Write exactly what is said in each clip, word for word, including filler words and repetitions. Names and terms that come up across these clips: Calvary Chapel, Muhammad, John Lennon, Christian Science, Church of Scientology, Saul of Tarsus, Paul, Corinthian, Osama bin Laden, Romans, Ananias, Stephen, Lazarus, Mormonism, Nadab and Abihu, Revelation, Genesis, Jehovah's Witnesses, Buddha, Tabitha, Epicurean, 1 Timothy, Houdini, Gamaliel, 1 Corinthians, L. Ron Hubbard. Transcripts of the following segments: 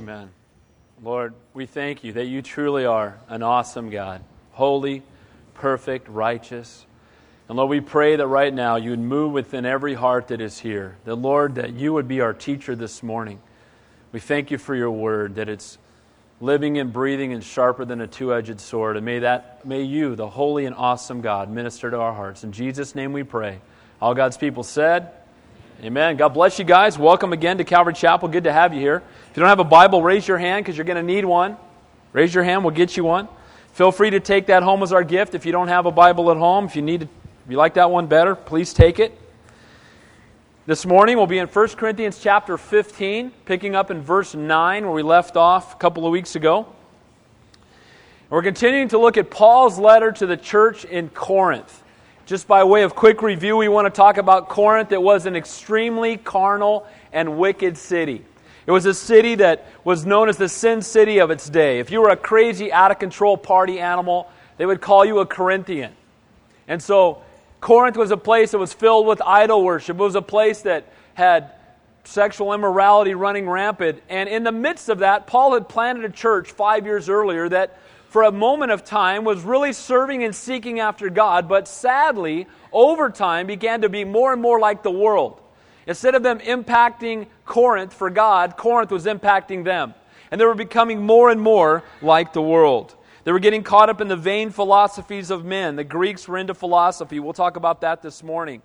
Amen. Lord, we thank you that you truly are an awesome God, holy, perfect, righteous. And Lord, we pray that right now you would move within every heart that is here. That, Lord, that you would be our teacher this morning. We thank you for your word, that it's living and breathing and sharper than a two-edged sword. And may that, may you, the holy and awesome God, minister to our hearts. In Jesus' name we pray. All God's people said, amen. God bless you guys. Welcome again to Calvary Chapel. Good to have you here. If you don't have a Bible, raise your hand because you're going to need one. Raise your hand. We'll get you one. Feel free to take that home as our gift. If you don't have a Bible at home, if you need, to, if you like that one better, please take it. This morning we'll be in First Corinthians chapter fifteen, picking up in verse nine where we left off a couple of weeks ago. We're continuing to look at Paul's letter to the church in Corinth. Just by way of quick review, we want to talk about Corinth. It was an extremely carnal and wicked city. It was a city that was known as the sin city of its day. If you were a crazy, out-of-control party animal, they would call you a Corinthian. And so Corinth was a place that was filled with idol worship. It was a place that had sexual immorality running rampant. And in the midst of that, Paul had planted a church five years earlier that for a moment of time was really serving and seeking after God, but sadly, over time, began to be more and more like the world. Instead of them impacting Corinth for God, Corinth was impacting them. And they were becoming more and more like the world. They were getting caught up in the vain philosophies of men. The Greeks were into philosophy. We'll talk about that this morning.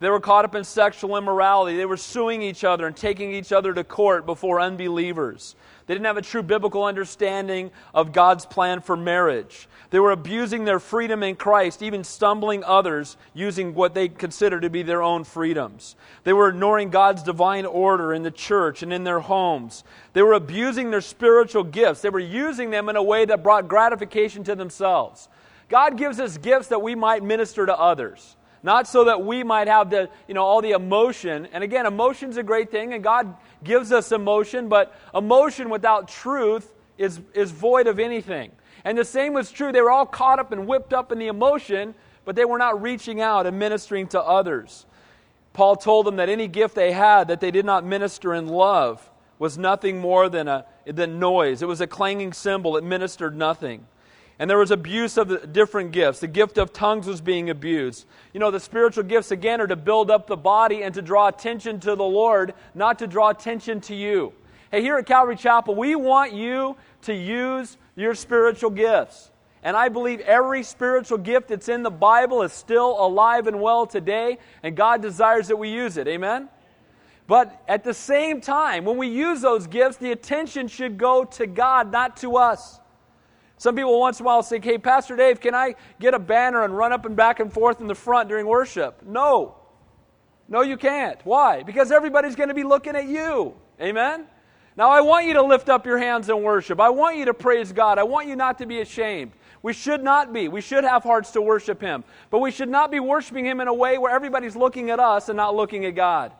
They were caught up in sexual immorality. They were suing each other and taking each other to court before unbelievers. They didn't have a true biblical understanding of God's plan for marriage. They were abusing their freedom in Christ, even stumbling others using what they consider to be their own freedoms. They were ignoring God's divine order in the church and in their homes. They were abusing their spiritual gifts. They were using them in a way that brought gratification to themselves. God gives us gifts that we might minister to others. Not so that we might have the, you know, all the emotion. And again, emotion's a great thing, and God gives us emotion, but emotion without truth is, is void of anything. And the same was true. They were all caught up and whipped up in the emotion, but they were not reaching out and ministering to others. Paul told them that any gift they had that they did not minister in love was nothing more than a than noise. It was a clanging cymbal. It ministered nothing. And there was abuse of the different gifts. The gift of tongues was being abused. You know, the spiritual gifts, again, are to build up the body and to draw attention to the Lord, not to draw attention to you. Hey, here at Calvary Chapel, we want you to use your spiritual gifts. And I believe every spiritual gift that's in the Bible is still alive and well today, and God desires that we use it. Amen? But at the same time, when we use those gifts, the attention should go to God, not to us. Some people once in a while say, hey, Pastor Dave, can I get a banner and run up and back and forth in the front during worship? No. No, you can't. Why? Because everybody's going to be looking at you. Amen? Now, I want you to lift up your hands in worship. I want you to praise God. I want you not to be ashamed. We should not be. We should have hearts to worship Him. But we should not be worshiping Him in a way where everybody's looking at us and not looking at God.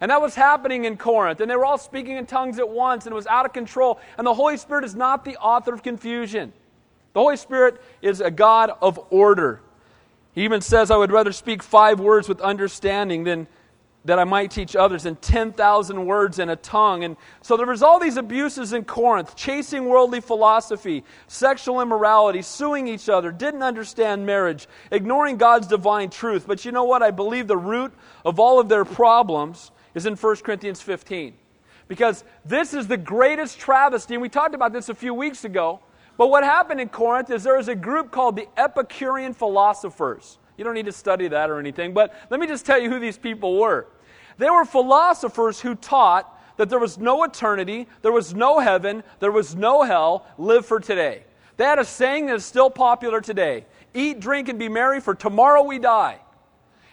And that was happening in Corinth. And they were all speaking in tongues at once, and it was out of control. And the Holy Spirit is not the author of confusion. The Holy Spirit is a God of order. He even says, I would rather speak five words with understanding than that I might teach others than ten thousand words in a tongue. And so there was all these abuses in Corinth, chasing worldly philosophy, sexual immorality, suing each other, didn't understand marriage, ignoring God's divine truth. But you know what? I believe the root of all of their problems is in First Corinthians fifteen. Because this is the greatest travesty, and we talked about this a few weeks ago, but what happened in Corinth is there was a group called the Epicurean philosophers. You don't need to study that or anything, but let me just tell you who these people were. They were philosophers who taught that there was no eternity, there was no heaven, there was no hell, live for today. They had a saying that is still popular today, eat, drink, and be merry, for tomorrow we die.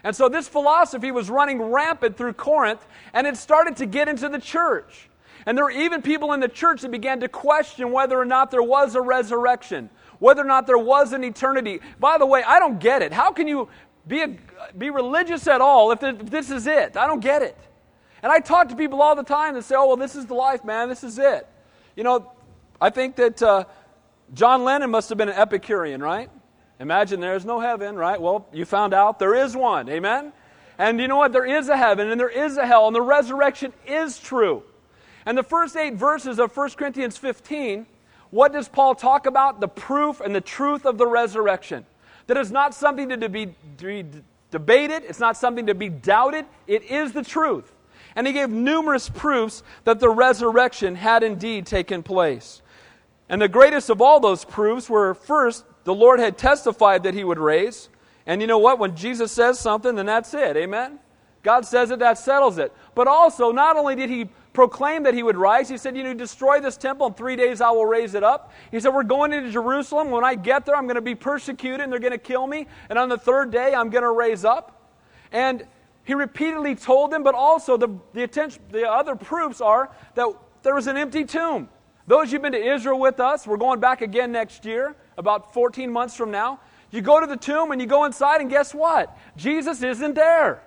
And so this philosophy was running rampant through Corinth, and it started to get into the church. And there were even people in the church that began to question whether or not there was a resurrection, whether or not there was an eternity. By the way, I don't get it. How can you be a, be religious at all if this is it? I don't get it. And I talk to people all the time that say, oh, well, this is the life, man. This is it. You know, I think that uh, John Lennon must have been an Epicurean, right? Imagine there's no heaven, right? Well, you found out there is one, amen? And you know what? There is a heaven and there is a hell, and the resurrection is true. And the first eight verses of First Corinthians fifteen, what does Paul talk about? The proof and the truth of the resurrection. That it's not something to be debated. It's not something to be doubted. It is the truth. And he gave numerous proofs that the resurrection had indeed taken place. And the greatest of all those proofs were, first, the Lord had testified that he would raise. And you know what? When Jesus says something, then that's it. Amen? God says it, that settles it. But also, not only did he proclaim that he would rise, he said, you know, destroy this temple, in three days I will raise it up. He said, we're going into Jerusalem. When I get there, I'm going to be persecuted, and they're going to kill me. And on the third day, I'm going to raise up. And he repeatedly told them, but also the, the, attention, the other proofs are that there was an empty tomb. Those you've been to Israel with us, we're going back again next year, about fourteen months from now. You go to the tomb and you go inside and guess what? Jesus isn't there.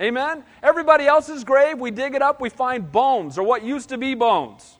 Amen? Everybody else's grave, we dig it up, we find bones, or what used to be bones.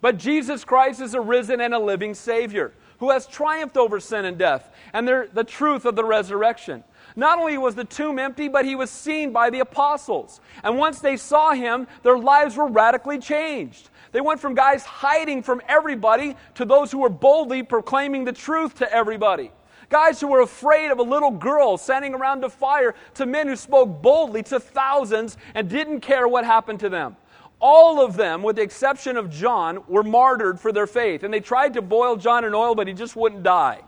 But Jesus Christ is a risen and a living Savior who has triumphed over sin and death and the truth of the resurrection. Not only was the tomb empty, but he was seen by the apostles. And once they saw him, their lives were radically changed. They went from guys hiding from everybody to those who were boldly proclaiming the truth to everybody. Guys who were afraid of a little girl standing around a fire to men who spoke boldly to thousands and didn't care what happened to them. All of them, with the exception of John, were martyred for their faith. And they tried to boil John in oil, but he just wouldn't die.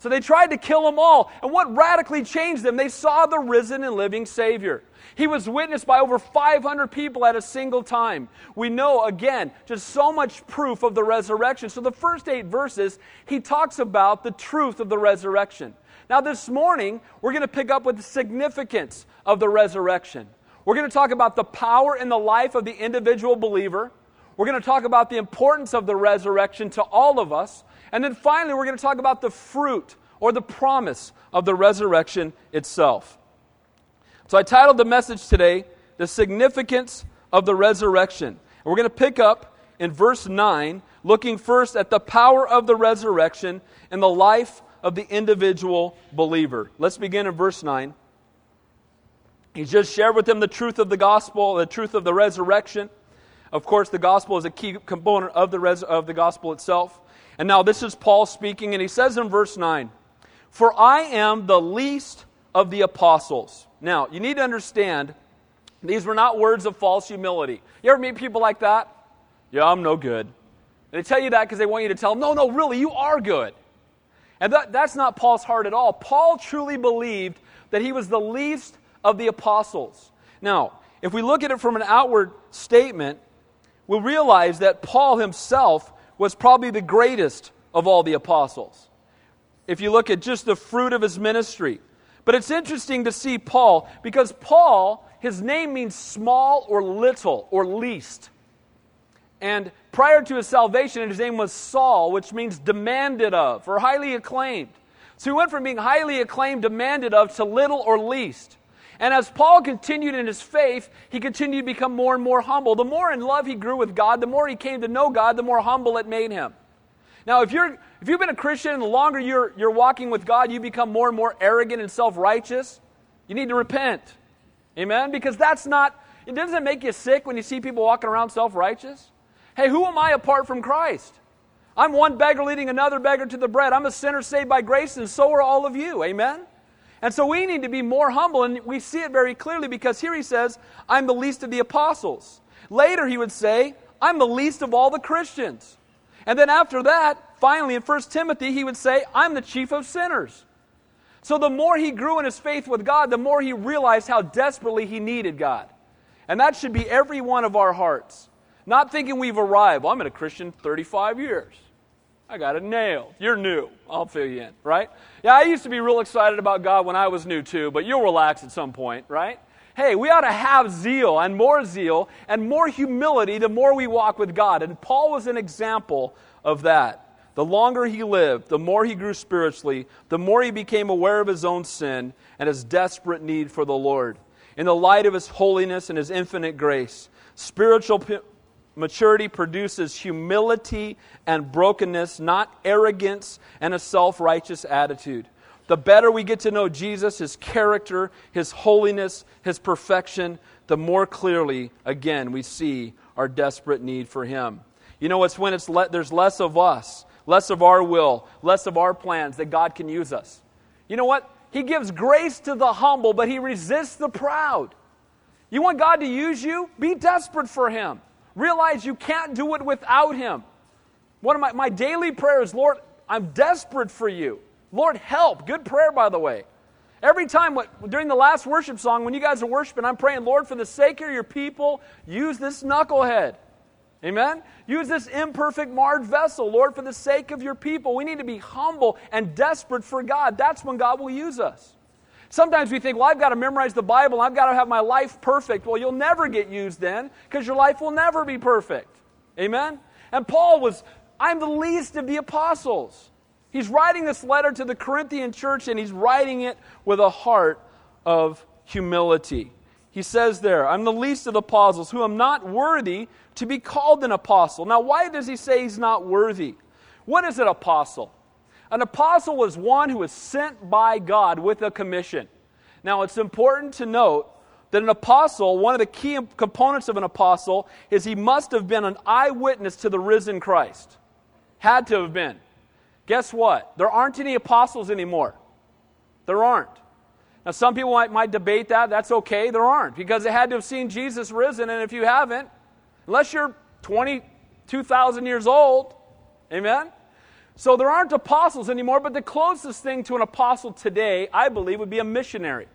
So they tried to kill them all. And what radically changed them? They saw the risen and living Savior. He was witnessed by over five hundred people at a single time. We know, again, just so much proof of the resurrection. So the first eight verses, he talks about the truth of the resurrection. Now this morning, we're going to pick up with the significance of the resurrection. We're going to talk about the power in the life of the individual believer. We're going to talk about the importance of the resurrection to all of us. And then finally, we're going to talk about the fruit or the promise of the resurrection itself. So I titled the message today, The Significance of the Resurrection. And we're going to pick up in verse nine, looking first at the power of the resurrection in the life of the individual believer. Let's begin in verse nine. He's just shared with them the truth of the gospel, the truth of the resurrection. Of course, the gospel is a key component of the res- of the gospel itself. And now this is Paul speaking, and he says in verse nine, "For I am the least of the apostles." Now, you need to understand, these were not words of false humility. You ever meet people like that? Yeah, I'm no good. And they tell you that because they want you to tell them, no, no, really, you are good. And that, that's not Paul's heart at all. Paul truly believed that he was the least of the apostles. Now, if we look at it from an outward statement, we'll realize that Paul himself was probably the greatest of all the apostles. If you look at just the fruit of his ministry. But it's interesting to see Paul, because Paul, his name means small or little or least. And prior to his salvation, his name was Saul, which means demanded of or highly acclaimed. So he went from being highly acclaimed, demanded of, to little or least. And as Paul continued in his faith, he continued to become more and more humble. The more in love he grew with God, the more he came to know God, the more humble it made him. Now, if you're if you've been a Christian and the longer you're you're walking with God, you become more and more arrogant and self-righteous, you need to repent. Amen? Because that's not, it doesn't make you sick when you see people walking around self-righteous. Hey, who am I apart from Christ? I'm one beggar leading another beggar to the bread. I'm a sinner saved by grace, and so are all of you. Amen? And so we need to be more humble, and we see it very clearly because here he says, I'm the least of the apostles. Later he would say, I'm the least of all the Christians. And then after that, finally in First Timothy, he would say, I'm the chief of sinners. So the more he grew in his faith with God, the more he realized how desperately he needed God. And that should be every one of our hearts. Not thinking we've arrived. Well, I'm a Christian thirty-five years. I got it nailed. You're new. I'll fill you in, right? Yeah, I used to be real excited about God when I was new too, but you'll relax at some point, right? Hey, we ought to have zeal and more zeal and more humility the more we walk with God. And Paul was an example of that. The longer he lived, the more he grew spiritually, the more he became aware of his own sin and his desperate need for the Lord. In the light of his holiness and his infinite grace, spiritual p- maturity produces humility and brokenness, not arrogance and a self-righteous attitude. The better we get to know Jesus, His character, His holiness, His perfection, the more clearly, again, we see our desperate need for Him. You know, it's when it's le- there's less of us, less of our will, less of our plans that God can use us. You know what? He gives grace to the humble, but He resists the proud. You want God to use you? Be desperate for Him. Realize you can't do it without Him. One of my, my daily prayers, Lord, I'm desperate for You. Lord, help. Good prayer, by the way. Every time, what, during the last worship song, when you guys are worshiping, I'm praying, Lord, for the sake of Your people, use this knucklehead. Amen? Use this imperfect, marred vessel, Lord, for the sake of Your people. We need to be humble and desperate for God. That's when God will use us. Sometimes we think, well, I've got to memorize the Bible. I've got to have my life perfect. Well, you'll never get used then because your life will never be perfect. Amen? And Paul was, I'm the least of the apostles. He's writing this letter to the Corinthian church, and he's writing it with a heart of humility. He says there, I'm the least of the apostles, who am not worthy to be called an apostle. Now, why does he say he's not worthy? What is an apostle? An apostle is one who is sent by God with a commission. Now, it's important to note that an apostle, one of the key components of an apostle, is he must have been an eyewitness to the risen Christ. Had to have been. Guess what? There aren't any apostles anymore. There aren't. Now, some people might, might debate that. That's okay. There aren't. Because they had to have seen Jesus risen, and if you haven't, unless you're twenty-two thousand years old, amen? So there aren't apostles anymore, but the closest thing to an apostle today, I believe, would be a missionary.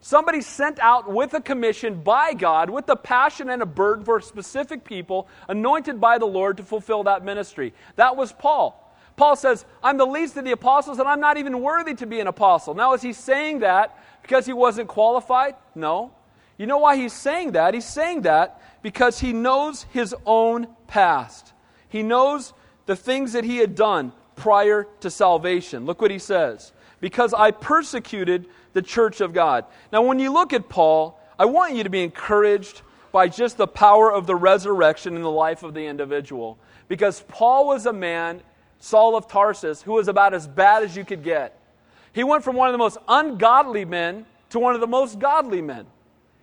Somebody sent out with a commission by God, with a passion and a burden for specific people, anointed by the Lord to fulfill that ministry. That was Paul. Paul says, I'm the least of the apostles, and I'm not even worthy to be an apostle. Now, is he saying that because he wasn't qualified? No. You know why he's saying that? He's saying that because he knows his own past. He knows the things that he had done prior to salvation. Look what he says. Because I persecuted the church of God. Now, when you look at Paul, I want you to be encouraged by just the power of the resurrection in the life of the individual. Because Paul was a man, Saul of Tarsus, who was about as bad as you could get. He went from one of the most ungodly men to one of the most godly men.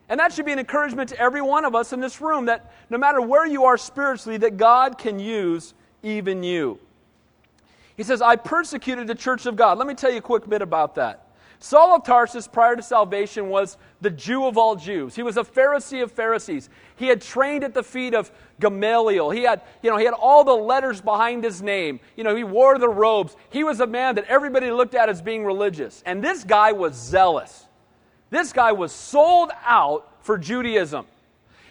And that should be an encouragement to every one of us in this room, that no matter where you are spiritually, that God can use even you. He says, I persecuted the church of God. Let me tell you a quick bit about that. Saul of Tarsus, prior to salvation, was the Jew of all Jews. He was a Pharisee of Pharisees. He had trained at the feet of Gamaliel. He had, you know, he had all the letters behind his name. You know, he wore the robes. He was a man that everybody looked at as being religious. And this guy was zealous. This guy was sold out for Judaism.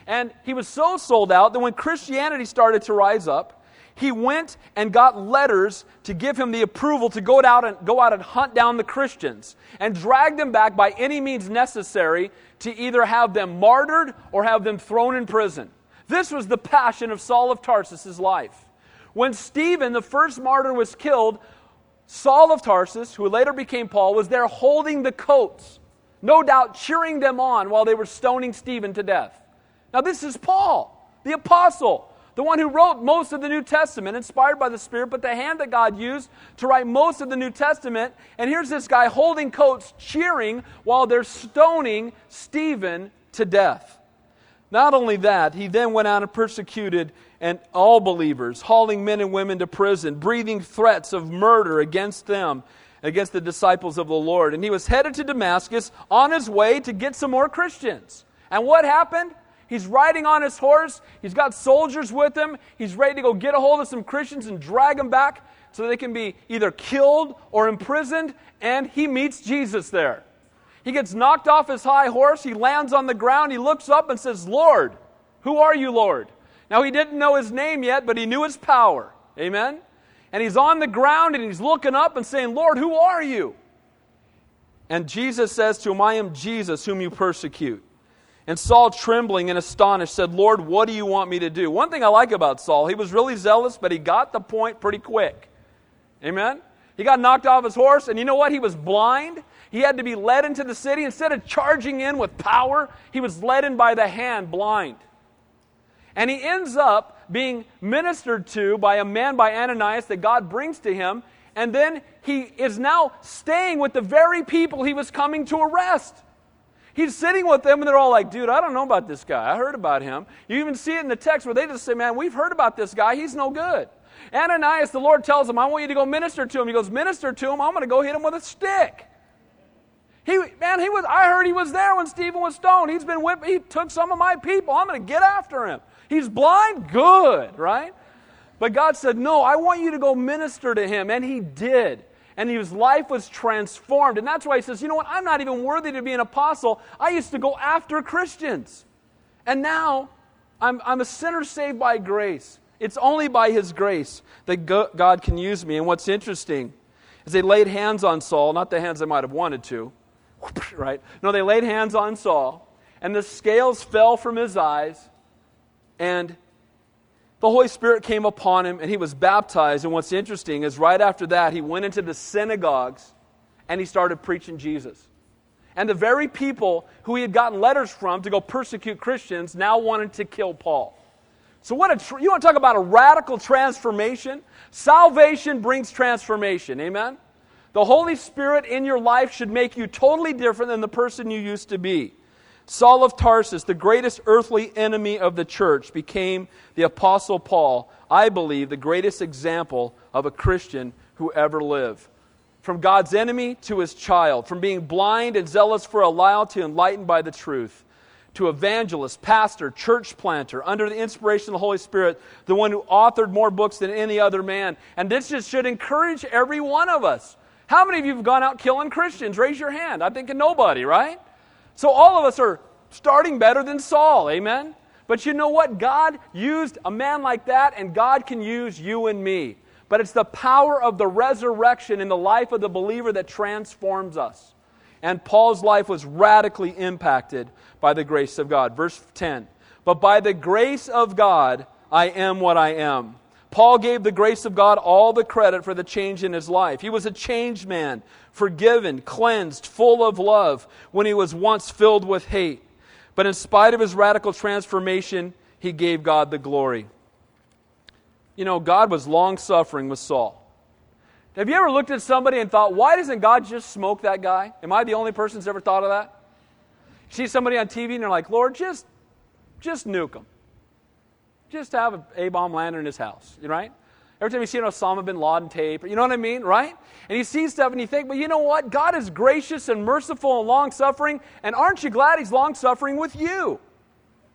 And he was so sold out that when Christianity started to rise up, he went and got letters to give him the approval to go out and go out and hunt down the Christians and drag them back by any means necessary to either have them martyred or have them thrown in prison. This was the passion of Saul of Tarsus' life. When Stephen, the first martyr, was killed, Saul of Tarsus, who later became Paul, was there holding the coats, no doubt cheering them on while they were stoning Stephen to death. Now this is Paul, the apostle. The one who wrote most of the New Testament, inspired by the Spirit, but the hand that God used to write most of the New Testament. And here's this guy holding coats, cheering while they're stoning Stephen to death. Not only that, he then went out and persecuted and all believers, hauling men and women to prison, breathing threats of murder against them, against the disciples of the Lord. And he was headed to Damascus on his way to get some more Christians. And what happened? He's riding on his horse. He's got soldiers with him. He's ready to go get a hold of some Christians and drag them back so they can be either killed or imprisoned. And he meets Jesus there. He gets knocked off his high horse. He lands on the ground. He looks up and says, Lord, who are you, Lord? Now, he didn't know his name yet, but he knew his power. Amen? And he's on the ground and he's looking up and saying, Lord, who are you? And Jesus says to him, I am Jesus whom you persecute. And Saul, trembling and astonished, said, Lord, what do you want me to do? One thing I like about Saul, he was really zealous, but he got the point pretty quick. Amen? He got knocked off his horse, and you know what? He was blind. He had to be led into the city. Instead of charging in with power, he was led in by the hand, blind. And he ends up being ministered to by a man by Ananias that God brings to him, And then he is now staying with the very people he was coming to arrest. He's sitting with them, and they're all like, dude, I don't know about this guy. I heard about him. You even see it in the text where they just say, man, we've heard about this guy. He's no good. Ananias, the Lord tells him, I want you to go minister to him. He goes, minister to him? I'm going to go hit him with a stick. He, man, he was. I heard he was there when Stephen was stoned. He's been whipped. He took some of my people. I'm going to get after him. He's blind? Good, right? But God said, no, I want you to go minister to him. And he did. And his life was transformed. And that's why he says, you know what, I'm not even worthy to be an apostle. I used to go after Christians. And now I'm, I'm a sinner saved by grace. It's only by his grace that God can use me. And what's interesting is they laid hands on Saul, not the hands they might have wanted to, right? No, they laid hands on Saul, and the scales fell from his eyes, and the Holy Spirit came upon him, and he was baptized. And what's interesting is right after that, he went into the synagogues, and he started preaching Jesus. And the very people who he had gotten letters from to go persecute Christians now wanted to kill Paul. So what a, you want to talk about a radical transformation? Salvation brings transformation, amen? The Holy Spirit in your life should make you totally different than the person you used to be. Saul of Tarsus, the greatest earthly enemy of the church, became the Apostle Paul, I believe, the greatest example of a Christian who ever lived. From God's enemy to his child, from being blind and zealous for a lie to enlightened by the truth, to evangelist, pastor, church planter, under the inspiration of the Holy Spirit, the one who authored more books than any other man. And this just should encourage every one of us. How many of you have gone out killing Christians? Raise your hand. I'm thinking nobody, right? So all of us are starting better than Saul, amen? But you know what? God used a man like that, and God can use you and me. But it's the power of the resurrection in the life of the believer that transforms us. And Paul's life was radically impacted by the grace of God. Verse ten, but by the grace of God, I am what I am. Paul gave the grace of God all the credit for the change in his life. He was a changed man, forgiven, cleansed, full of love, when he was once filled with hate. But in spite of his radical transformation, he gave God the glory. You know, God was long-suffering with Saul. Have you ever looked at somebody and thought, why doesn't God just smoke that guy? Am I the only person that's ever thought of that? You see somebody on T V and you're like, Lord, just, just nuke him. Just have an A-bomb lander in his house, right? Every time you see an Osama bin Laden tape, you know what I mean, right? And you see stuff and you think, but you know what? God is gracious and merciful and long-suffering, and aren't you glad he's long-suffering with you?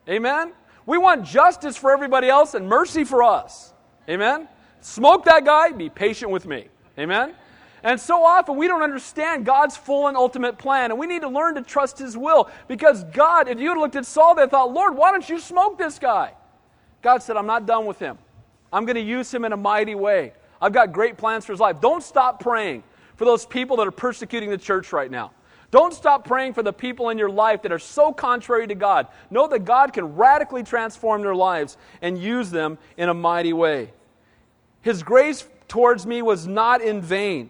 Amen? We want justice for everybody else and mercy for us. Amen? Smoke that guy, be patient with me. Amen? And so often we don't understand God's full and ultimate plan, and we need to learn to trust his will, because God, if you had looked at Saul, they thought, Lord, why don't you smoke this guy? God said, I'm not done with him. I'm going to use him in a mighty way. I've got great plans for his life. Don't stop praying for those people that are persecuting the church right now. Don't stop praying for the people in your life that are so contrary to God. Know that God can radically transform their lives and use them in a mighty way. His grace towards me was not in vain,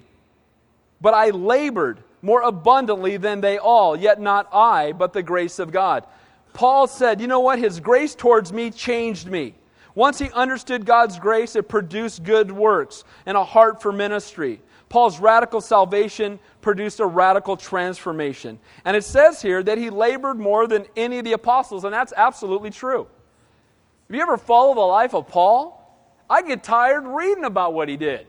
but I labored more abundantly than they all, yet not I, but the grace of God. Paul said, you know what? His grace towards me changed me. Once he understood God's grace, it produced good works and a heart for ministry. Paul's radical salvation produced a radical transformation. And it says here that he labored more than any of the apostles, and that's absolutely true. Have you ever followed the life of Paul? I get tired reading about what he did.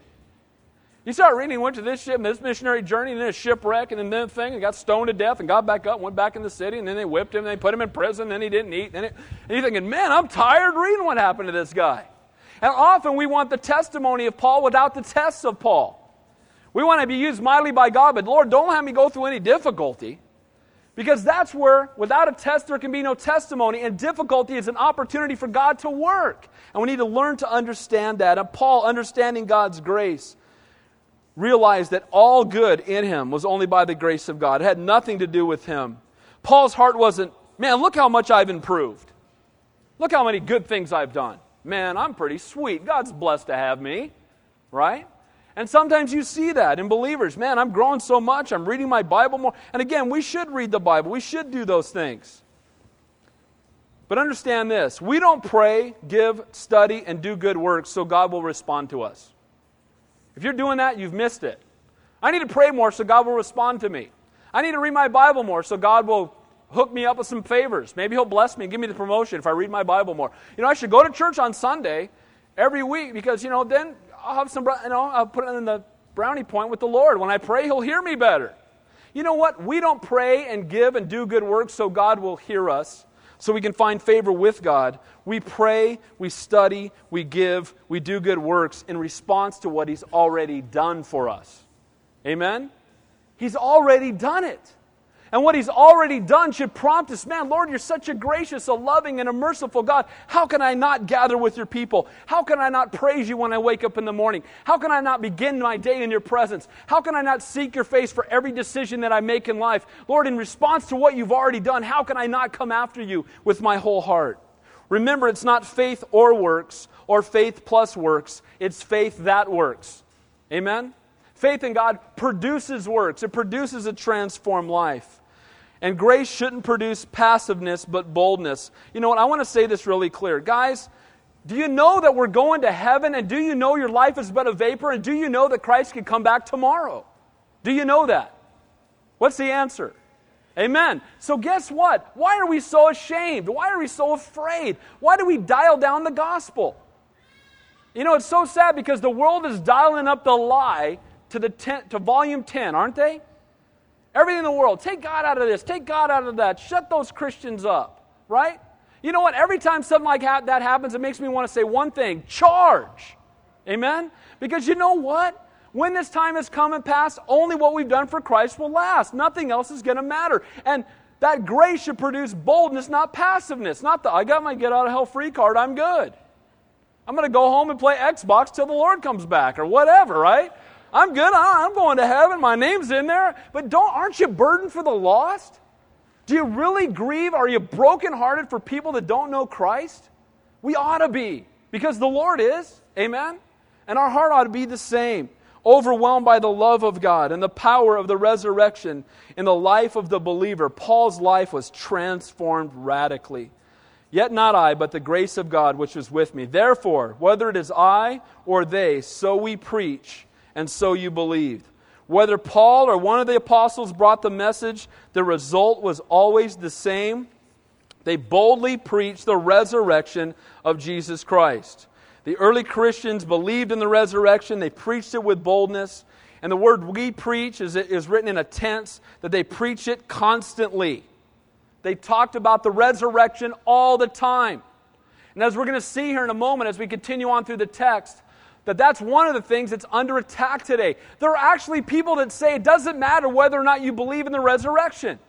You start reading, he went to this ship, and this missionary journey, and then a shipwreck, and then this thing, and got stoned to death, and got back up, went back in the city, and then they whipped him, and they put him in prison, and then he didn't eat. And, it, and you're thinking, man, I'm tired reading what happened to this guy. And often we want the testimony of Paul without the tests of Paul. We want to be used mightily by God, but Lord, don't have me go through any difficulty. Because that's where, without a test, there can be no testimony, and difficulty is an opportunity for God to work. And we need to learn to understand that. And Paul, understanding God's grace, realized that all good in him was only by the grace of God. It had nothing to do with him. Paul's heart wasn't, man, look how much I've improved. Look how many good things I've done. Man, I'm pretty sweet. God's blessed to have me, right? And sometimes you see that in believers. Man, I'm growing so much. I'm reading my Bible more. And again, we should read the Bible. We should do those things. But understand this. We don't pray, give, study, and do good works so God will respond to us. If you're doing that, you've missed it. I need to pray more so God will respond to me. I need to read my Bible more so God will hook me up with some favors. Maybe He'll bless me and give me the promotion if I read my Bible more. You know, I should go to church on Sunday every week because, you know, then I'll have some, you know, I'll put it in the brownie point with the Lord. When I pray, He'll hear me better. You know what? We don't pray and give and do good works so God will hear us, so we can find favor with God. We pray, we study, we give, we do good works in response to what He's already done for us. Amen? He's already done it. And what He's already done should prompt us, man, Lord, You're such a gracious, a loving, and a merciful God. How can I not gather with Your people? How can I not praise You when I wake up in the morning? How can I not begin my day in Your presence? How can I not seek Your face for every decision that I make in life? Lord, in response to what You've already done, how can I not come after You with my whole heart? Remember, it's not faith or works, or faith plus works. It's faith that works. Amen? Faith in God produces works. It produces a transformed life. And grace shouldn't produce passiveness, but boldness. You know what? I want to say this really clear. Guys, do you know that we're going to heaven? And do you know your life is but a vapor? And do you know that Christ could come back tomorrow? Do you know that? What's the answer? Amen. So guess what? Why are we so ashamed? Why are we so afraid? Why do we dial down the gospel? You know, it's so sad because the world is dialing up the lie to the ten, to volume ten, aren't they? Everything in the world. Take God out of this. Take God out of that. Shut those Christians up, right? You know what? Every time something like that happens, it makes me want to say one thing. Charge. Amen? Because you know what? When this time has come and passed, only what we've done for Christ will last. Nothing else is going to matter. And that grace should produce boldness, not passiveness. Not the, I got my get-out-of-hell-free card, I'm good. I'm going to go home and play Xbox till the Lord comes back or whatever, right? I'm good. I'm going to heaven. My name's in there. But don't, aren't you burdened for the lost? Do you really grieve? Are you brokenhearted for people that don't know Christ? We ought to be, because the Lord is. Amen? And our heart ought to be the same, overwhelmed by the love of God and the power of the resurrection in the life of the believer. Paul's life was transformed radically. Yet not I, but the grace of God which is with me. Therefore, whether it is I or they, so we preach. And so you believed. Whether Paul or one of the apostles brought the message, the result was always the same. They boldly preached the resurrection of Jesus Christ. The early Christians believed in the resurrection. They preached it with boldness. And the word we preach is, is written in a tense that they preach it constantly. They talked about the resurrection all the time. And as we're going to see here in a moment, as we continue on through the text, that that's one of the things that's under attack today. There are actually people that say it doesn't matter whether or not you believe in the resurrection.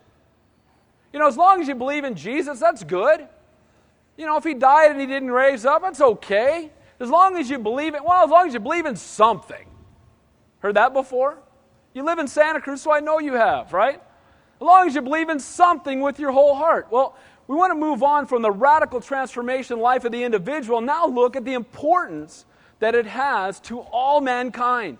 You know, as long as you believe in Jesus, that's good. You know, if He died and He didn't raise up, that's okay. As long as you believe it, well, as long as you believe in something. Heard that before? You live in Santa Cruz, so I know you have, right? As long as you believe in something with your whole heart. Well, we want to move on from the radical transformation life of the individual. Now look at the importance that it has to all mankind.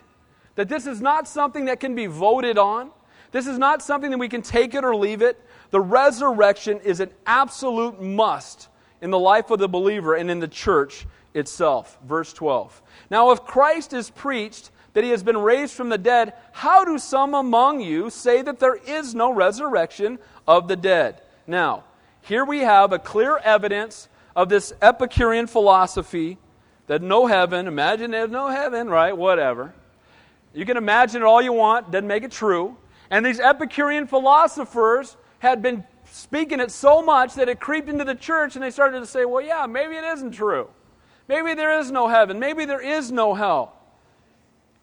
That this is not something that can be voted on. This is not something that we can take it or leave it. The resurrection is an absolute must in the life of the believer and in the church itself. Verse twelve. Now if Christ is preached that He has been raised from the dead, how do some among you say that there is no resurrection of the dead? Now, here we have a clear evidence of this Epicurean philosophy that no heaven, imagine there's no heaven, right? Whatever. You can imagine it all you want, doesn't make it true. And these Epicurean philosophers had been speaking it so much that it creeped into the church and they started to say, well, yeah, maybe it isn't true. Maybe there is no heaven. Maybe there is no hell.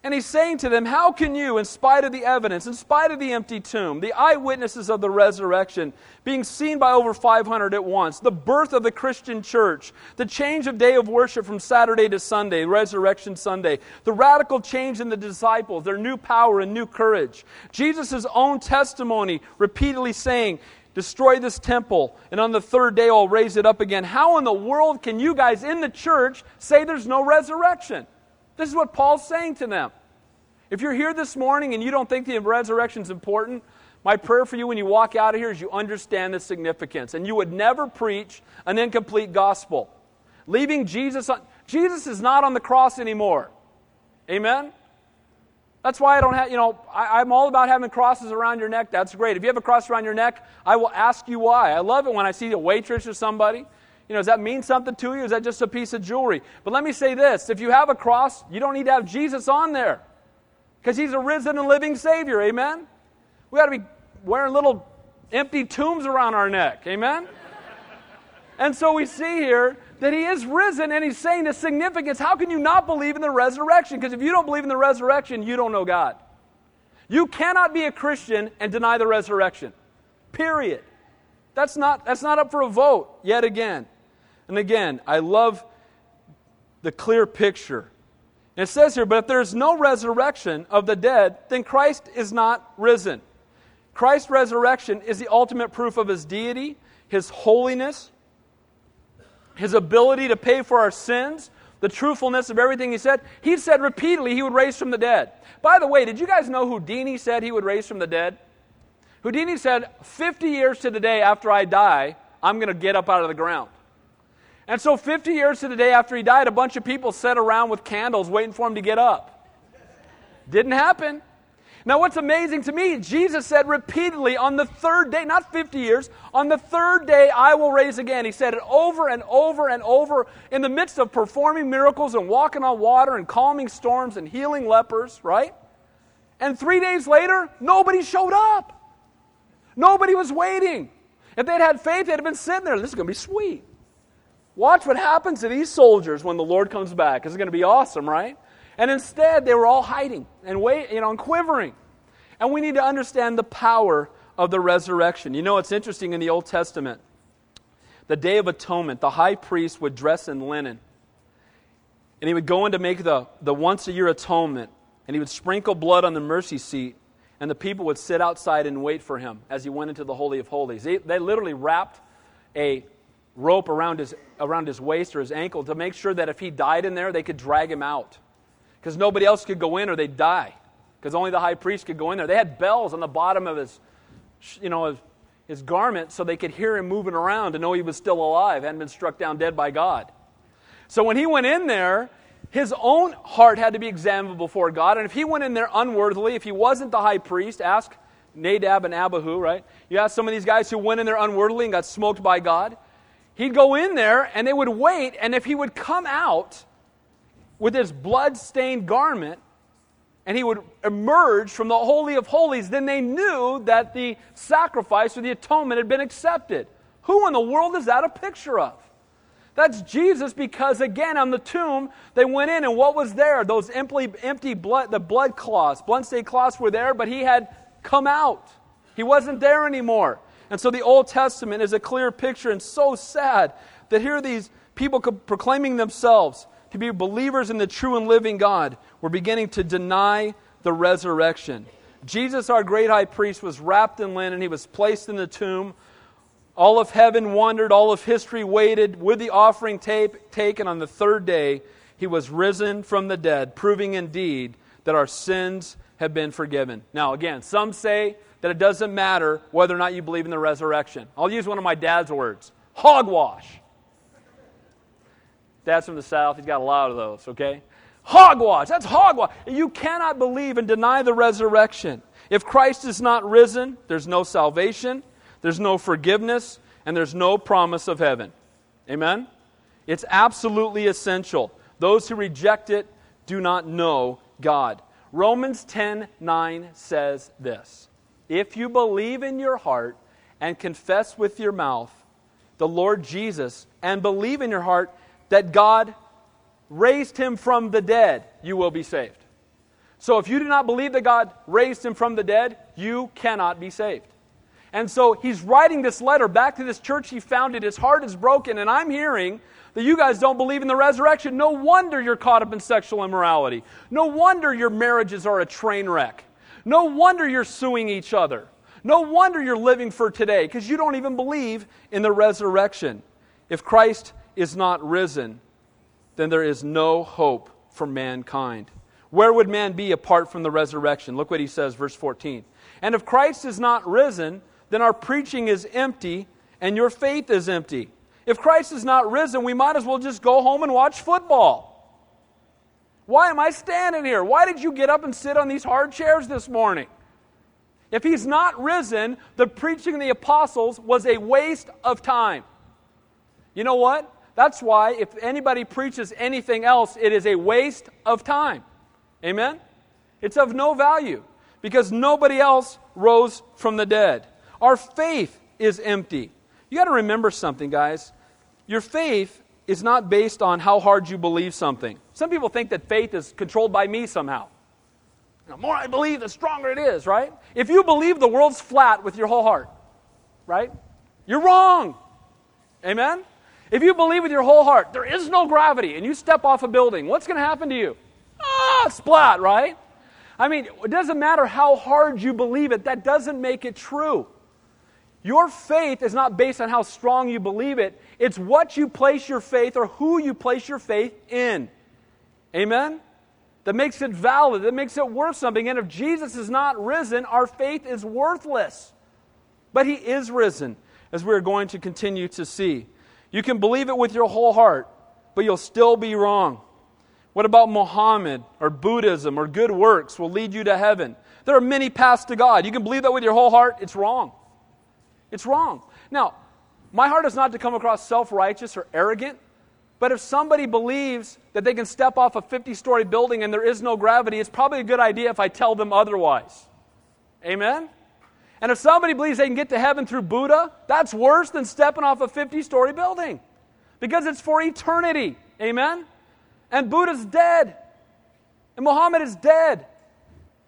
And he's saying to them, how can you, in spite of the evidence, in spite of the empty tomb, the eyewitnesses of the resurrection, being seen by over five hundred at once, the birth of the Christian church, the change of day of worship from Saturday to Sunday, Resurrection Sunday, the radical change in the disciples, their new power and new courage, Jesus' own testimony repeatedly saying, destroy this temple, and on the third day I'll raise it up again. How in the world can you guys in the church say there's no resurrection? This is what Paul's saying to them. If you're here this morning and you don't think the resurrection is important, my prayer for you when you walk out of here is you understand the significance. And you would never preach an incomplete gospel. Leaving Jesus on... Jesus is not on the cross anymore. Amen? That's why I don't have, you know, I, I'm all about having crosses around your neck. That's great. If you have a cross around your neck, I will ask you why. I love it when I see a waitress or somebody. You know, does that mean something to you? Is that just a piece of jewelry? But let me say this. If you have a cross, you don't need to have Jesus on there because he's a risen and living Savior. Amen? We ought to be wearing little empty tombs around our neck. Amen? And so we see here that he is risen and he's saying the significance. How can you not believe in the resurrection? Because if you don't believe in the resurrection, you don't know God. You cannot be a Christian and deny the resurrection. Period. That's not, that's not up for a vote yet again. And again, I love the clear picture. And it says here, but if there is no resurrection of the dead, then Christ is not risen. Christ's resurrection is the ultimate proof of his deity, his holiness, his ability to pay for our sins, the truthfulness of everything he said. He said repeatedly he would raise from the dead. By the way, did you guys know Houdini said he would raise from the dead? Houdini said, fifty years to the day after I die, I'm going to get up out of the ground. And so fifty years to the day after he died, a bunch of people sat around with candles waiting for him to get up. Didn't happen. Now what's amazing to me, Jesus said repeatedly on the third day, not fifty years, on the third day I will raise again. He said it over and over and over in the midst of performing miracles and walking on water and calming storms and healing lepers, right? And three days later, nobody showed up. Nobody was waiting. If they'd had faith, they'd have been sitting there. This is going to be sweet. Watch what happens to these soldiers when the Lord comes back. It's going to be awesome, right? And instead, they were all hiding and wait, you know, and quivering. And we need to understand the power of the resurrection. You know, it's interesting in the Old Testament. The Day of Atonement, the high priest would dress in linen. And he would go in to make the, the once-a-year atonement. And he would sprinkle blood on the mercy seat. And the people would sit outside and wait for him as he went into the Holy of Holies. They, they literally wrapped a rope around his around his waist or his ankle to make sure that if he died in there, they could drag him out. Because nobody else could go in or they'd die. Because only the high priest could go in there. They had bells on the bottom of his, you know, his, his garment so they could hear him moving around to know he was still alive, hadn't been struck down dead by God. So when he went in there, his own heart had to be examined before God. And if he went in there unworthily, if he wasn't the high priest, ask Nadab and Abihu, right? You ask some of these guys who went in there unworthily and got smoked by God. He'd go in there, and they would wait, and if he would come out with his blood-stained garment, and he would emerge from the Holy of Holies, then they knew that the sacrifice or the atonement had been accepted. Who in the world is that a picture of? That's Jesus, because again, on the tomb, they went in, and what was there? Those empty, empty blood, the blood cloths, blood-stained cloths were there, but he had come out. He wasn't there anymore. And so the Old Testament is a clear picture, and so sad that here these people proclaiming themselves to be believers in the true and living God were beginning to deny the resurrection. Jesus, our great high priest, was wrapped in linen. He was placed in the tomb. All of heaven wondered. All of history waited with the offering tape taken on the third day. He was risen from the dead, proving indeed that our sins have been forgiven. Now again, some say that it doesn't matter whether or not you believe in the resurrection. I'll use one of my dad's words. Hogwash. Dad's from the South. He's got a lot of those, okay? Hogwash. That's hogwash. You cannot believe and deny the resurrection. If Christ is not risen, there's no salvation, there's no forgiveness, and there's no promise of heaven. Amen? It's absolutely essential. Those who reject it do not know God. Romans ten nine says this. If you believe in your heart and confess with your mouth the Lord Jesus and believe in your heart that God raised him from the dead, you will be saved. So if you do not believe that God raised him from the dead, you cannot be saved. And so he's writing this letter back to this church he founded. His heart is broken, and I'm hearing that you guys don't believe in the resurrection. No wonder you're caught up in sexual immorality. No wonder your marriages are a train wreck. No wonder you're suing each other. No wonder you're living for today, because you don't even believe in the resurrection. If Christ is not risen, then there is no hope for mankind. Where would man be apart from the resurrection? Look what he says, verse fourteen. And if Christ is not risen, then our preaching is empty and your faith is empty. If Christ is not risen, we might as well just go home and watch football. Why am I standing here? Why did you get up and sit on these hard chairs this morning? If he's not risen, the preaching of the apostles was a waste of time. You know what? That's why if anybody preaches anything else, it is a waste of time. Amen? It's of no value because nobody else rose from the dead. Our faith is empty. You got to remember something, guys. Your faith is not based on how hard you believe something. Some people think that faith is controlled by me somehow. The more I believe, the stronger it is, right? If you believe the world's flat with your whole heart, right? You're wrong. Amen? If you believe with your whole heart, there is no gravity, and you step off a building, what's going to happen to you? Ah, splat, right? I mean, it doesn't matter how hard you believe it. That doesn't make it true. Your faith is not based on how strong you believe it. It's what you place your faith or who you place your faith in. Amen? That makes it valid. That makes it worth something. And if Jesus is not risen, our faith is worthless. But He is risen, as we're going to continue to see. You can believe it with your whole heart, but you'll still be wrong. What about Muhammad or Buddhism or good works will lead you to heaven? There are many paths to God. You can believe that with your whole heart. It's wrong. It's wrong. Now, my heart is not to come across self-righteous or arrogant, but if somebody believes that they can step off a fifty-story building and there is no gravity, it's probably a good idea if I tell them otherwise. Amen? And if somebody believes they can get to heaven through Buddha, that's worse than stepping off a fifty-story building because it's for eternity. Amen? And Buddha's dead. And Muhammad is dead.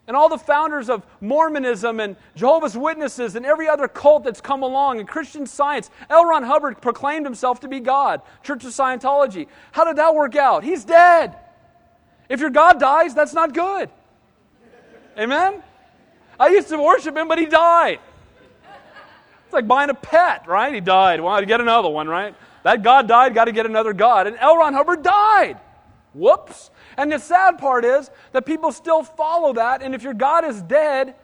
And all the founders of Mormonism and Jehovah's Witnesses and every other cult that's come along and Christian Science. L. Ron Hubbard proclaimed himself to be God. Church of Scientology. How did that work out? He's dead. If your God dies, that's not good. Amen? I used to worship him, but he died. It's like buying a pet, right? He died. Well, I'd get another one, right? That God died, got to get another God. And L. Ron Hubbard died. Whoops. And the sad part is that people still follow that. And if your God is dead,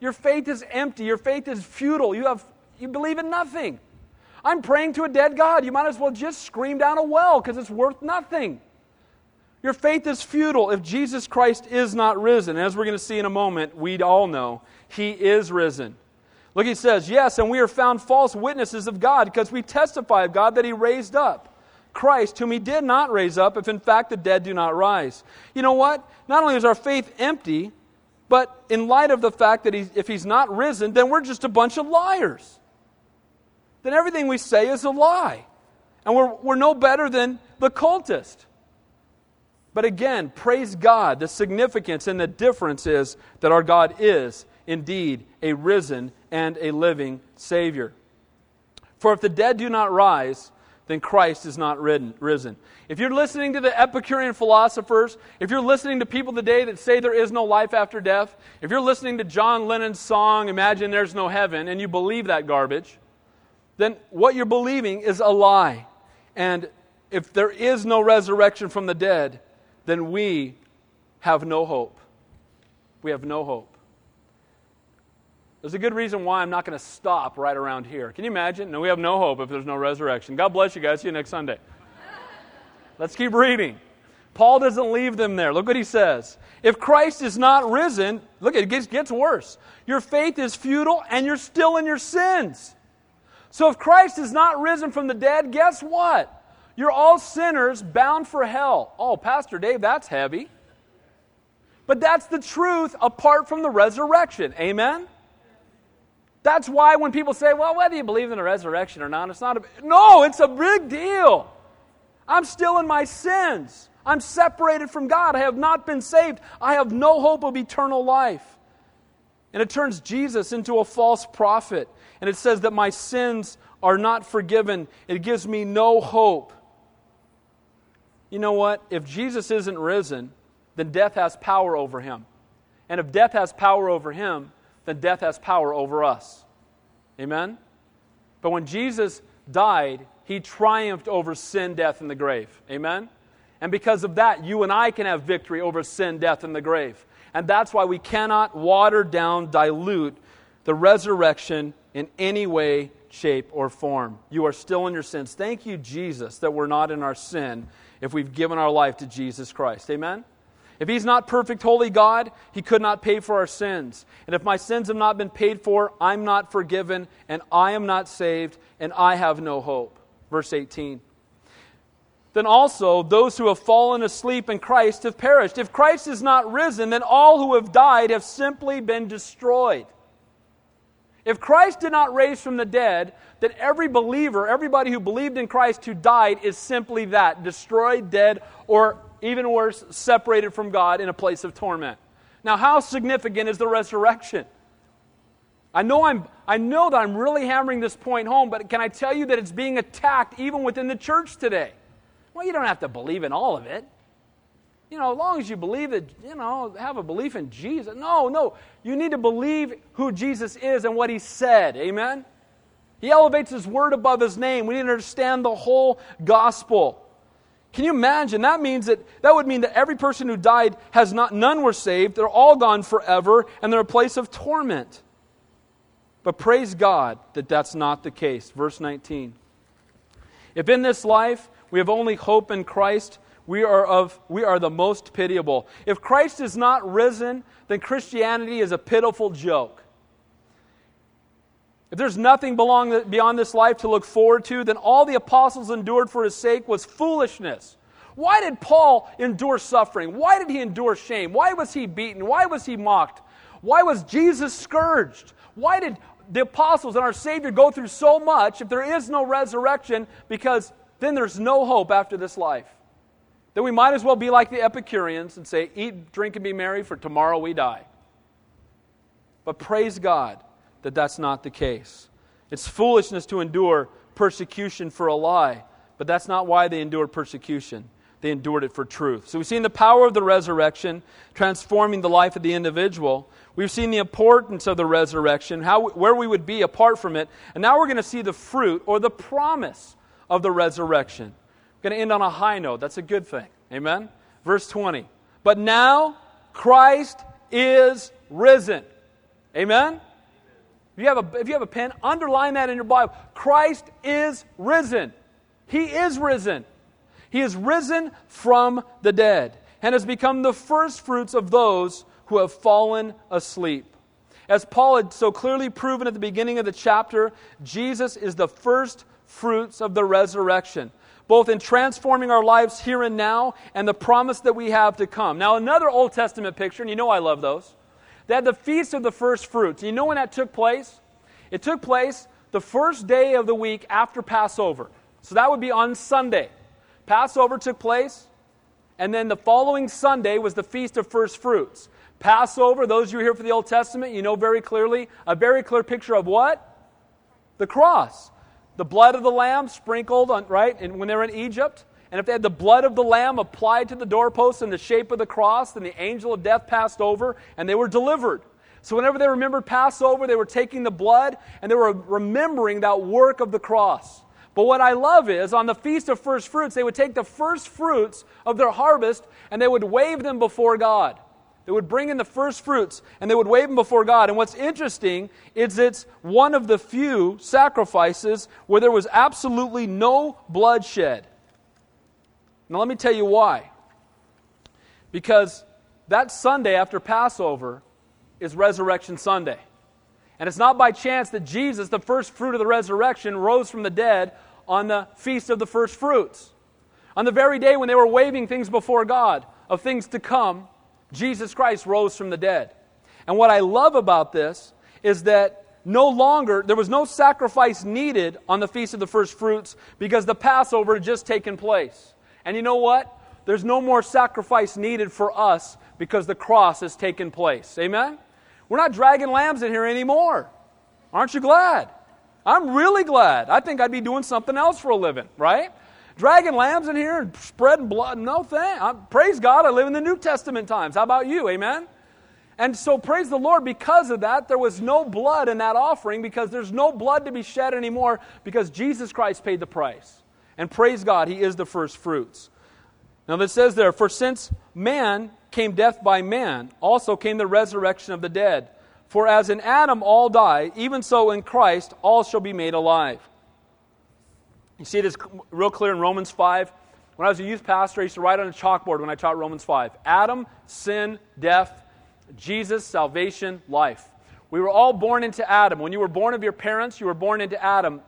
your faith is empty. Your faith is futile. You have you believe in nothing. I'm praying to a dead God. You might as well just scream down a well because it's worth nothing. Your faith is futile if Jesus Christ is not risen. As we're going to see in a moment, we all know He is risen. Look, he says, yes, and we are found false witnesses of God because we testify of God that He raised up Christ, whom He did not raise up, if in fact the dead do not rise. You know what? Not only is our faith empty, but in light of the fact that he, if He's not risen, then we're just a bunch of liars. Then everything we say is a lie. And we're, we're no better than the cultist. But again, praise God, the significance and the difference is that our God is indeed a risen and a living Savior. For if the dead do not rise, then Christ is not risen. If you're listening to the Epicurean philosophers, if you're listening to people today that say there is no life after death, if you're listening to John Lennon's song, Imagine There's No Heaven, and you believe that garbage, then what you're believing is a lie. And if there is no resurrection from the dead, then we have no hope. We have no hope. There's a good reason why I'm not going to stop right around here. Can you imagine? No, we have no hope if there's no resurrection. God bless you guys. See you next Sunday. Let's keep reading. Paul doesn't leave them there. Look what he says. If Christ is not risen, look, it gets, gets worse. Your faith is futile and you're still in your sins. So if Christ is not risen from the dead, guess what? You're all sinners bound for hell. Oh, Pastor Dave, that's heavy. But that's the truth apart from the resurrection. Amen? That's why when people say, well, whether you believe in the resurrection or not, it's not a... No, it's a big deal. I'm still in my sins. I'm separated from God. I have not been saved. I have no hope of eternal life. And it turns Jesus into a false prophet. And it says that my sins are not forgiven. It gives me no hope. You know what? If Jesus isn't risen, then death has power over Him. And if death has power over Him, then death has power over us. Amen? But when Jesus died, He triumphed over sin, death, and the grave. Amen? And because of that, you and I can have victory over sin, death, and the grave. And that's why we cannot water down, dilute the resurrection in any way, shape, or form. You are still in your sins. Thank you, Jesus, that we're not in our sin if we've given our life to Jesus Christ. Amen? If he's not perfect, holy God, he could not pay for our sins. And if my sins have not been paid for, I'm not forgiven, and I am not saved, and I have no hope. Verse eighteen. Then also, those who have fallen asleep in Christ have perished. If Christ is not risen, then all who have died have simply been destroyed. If Christ did not raise from the dead, then every believer, everybody who believed in Christ who died is simply that, destroyed, dead, or even worse, separated from God in a place of torment. Now, how significant is the resurrection? I know I'm I know that I'm really hammering this point home, but can I tell you that it's being attacked even within the church today? Well, you don't have to believe in all of it. You know, as long as you believe that, you know, have a belief in Jesus. No, no. You need to believe who Jesus is and what He said. Amen? He elevates His word above His name. We need to understand the whole gospel. Can you imagine? That means that that would mean that every person who died has not, none were saved. They're all gone forever, and they're a place of torment. But praise God that that's not the case. Verse nineteen. If in this life we have only hope in Christ, we are of we are the most pitiable. If Christ is not risen, then Christianity is a pitiful joke. If there's nothing beyond this life to look forward to, then all the apostles endured for His sake was foolishness. Why did Paul endure suffering? Why did he endure shame? Why was he beaten? Why was he mocked? Why was Jesus scourged? Why did the apostles and our Savior go through so much if there is no resurrection? Because then there's no hope after this life. Then we might as well be like the Epicureans and say, eat, drink, and be merry, for tomorrow we die. But praise God that that's not the case. It's foolishness to endure persecution for a lie, but that's not why they endured persecution. They endured it for truth. So we've seen the power of the resurrection transforming the life of the individual. We've seen the importance of the resurrection, how where we would be apart from it. And now we're going to see the fruit or the promise of the resurrection. We're going to end on a high note. That's a good thing. Amen? Verse twenty. But now Christ is risen. Amen? If you have a, if you have a pen, underline that in your Bible. Christ is risen. He is risen. He is risen from the dead and has become the first fruits of those who have fallen asleep. As Paul had so clearly proven at the beginning of the chapter, Jesus is the first fruits of the resurrection, both in transforming our lives here and now and the promise that we have to come. Now, another Old Testament picture, and you know I love those, they had the Feast of the First Fruits. You know when that took place? It took place the first day of the week after Passover. So that would be on Sunday. Passover took place, and then the following Sunday was the Feast of First Fruits. Passover, those who are here for the Old Testament, you know very clearly, a very clear picture of what? The cross. The blood of the lamb sprinkled on, right, and when they were in Egypt. And if they had the blood of the lamb applied to the doorposts in the shape of the cross, then the angel of death passed over and they were delivered. So whenever they remembered Passover, they were taking the blood and they were remembering that work of the cross. But what I love is, on the Feast of First Fruits, they would take the first fruits of their harvest and they would wave them before God. They would bring in the first fruits and they would wave them before God. And what's interesting is it's one of the few sacrifices where there was absolutely no bloodshed. Now let me tell you why. Because that Sunday after Passover is Resurrection Sunday. And it's not by chance that Jesus, the first fruit of the resurrection, rose from the dead on the Feast of the First Fruits. On the very day when they were waving things before God of things to come, Jesus Christ rose from the dead. And what I love about this is that no longer, there was no sacrifice needed on the Feast of the First Fruits because the Passover had just taken place. And you know what? There's no more sacrifice needed for us because the cross has taken place. Amen? We're not dragging lambs in here anymore. Aren't you glad? I'm really glad. I think I'd be doing something else for a living, right? Dragging lambs in here and spreading blood. No, thanks. I, praise God, I live in the New Testament times. How about you? Amen? And so praise the Lord, because of that, there was no blood in that offering because there's no blood to be shed anymore because Jesus Christ paid the price. And praise God, He is the first fruits. Now it says there, for since man came death by man, also came the resurrection of the dead. For as in Adam all die, even so in Christ all shall be made alive. You see this real clear in Romans five, When I was a youth pastor, I used to write on a chalkboard when I taught Romans five. Adam, sin, death; Jesus, salvation, life. We were all born into Adam. When you were born of your parents, you were born into Adam,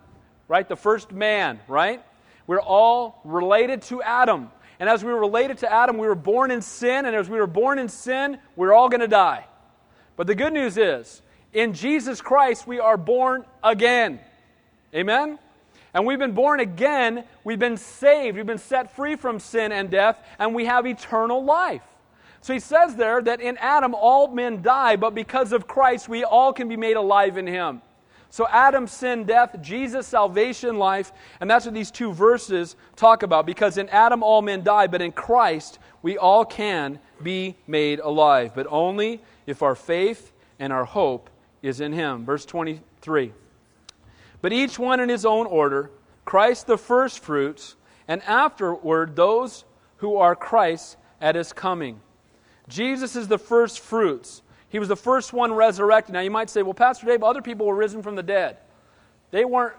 right? The first man, right? We're all related to Adam. And as we were related to Adam, we were born in sin. And as we were born in sin, we we're all going to die. But the good news is, in Jesus Christ, we are born again. Amen? And we've been born again. We've been saved. We've been set free from sin and death. And we have eternal life. So he says there that in Adam all men die, but because of Christ we all can be made alive in him. So Adam, sin, death; Jesus, salvation, life. And that's what these two verses talk about. Because in Adam all men die, but in Christ we all can be made alive. But only if our faith and our hope is in him. Verse twenty-three. But each one in his own order, Christ the firstfruits, and afterward those who are Christ's at his coming. Jesus is the first fruits. He was the first one resurrected. Now you might say, well, Pastor Dave, other people were risen from the dead. They weren't,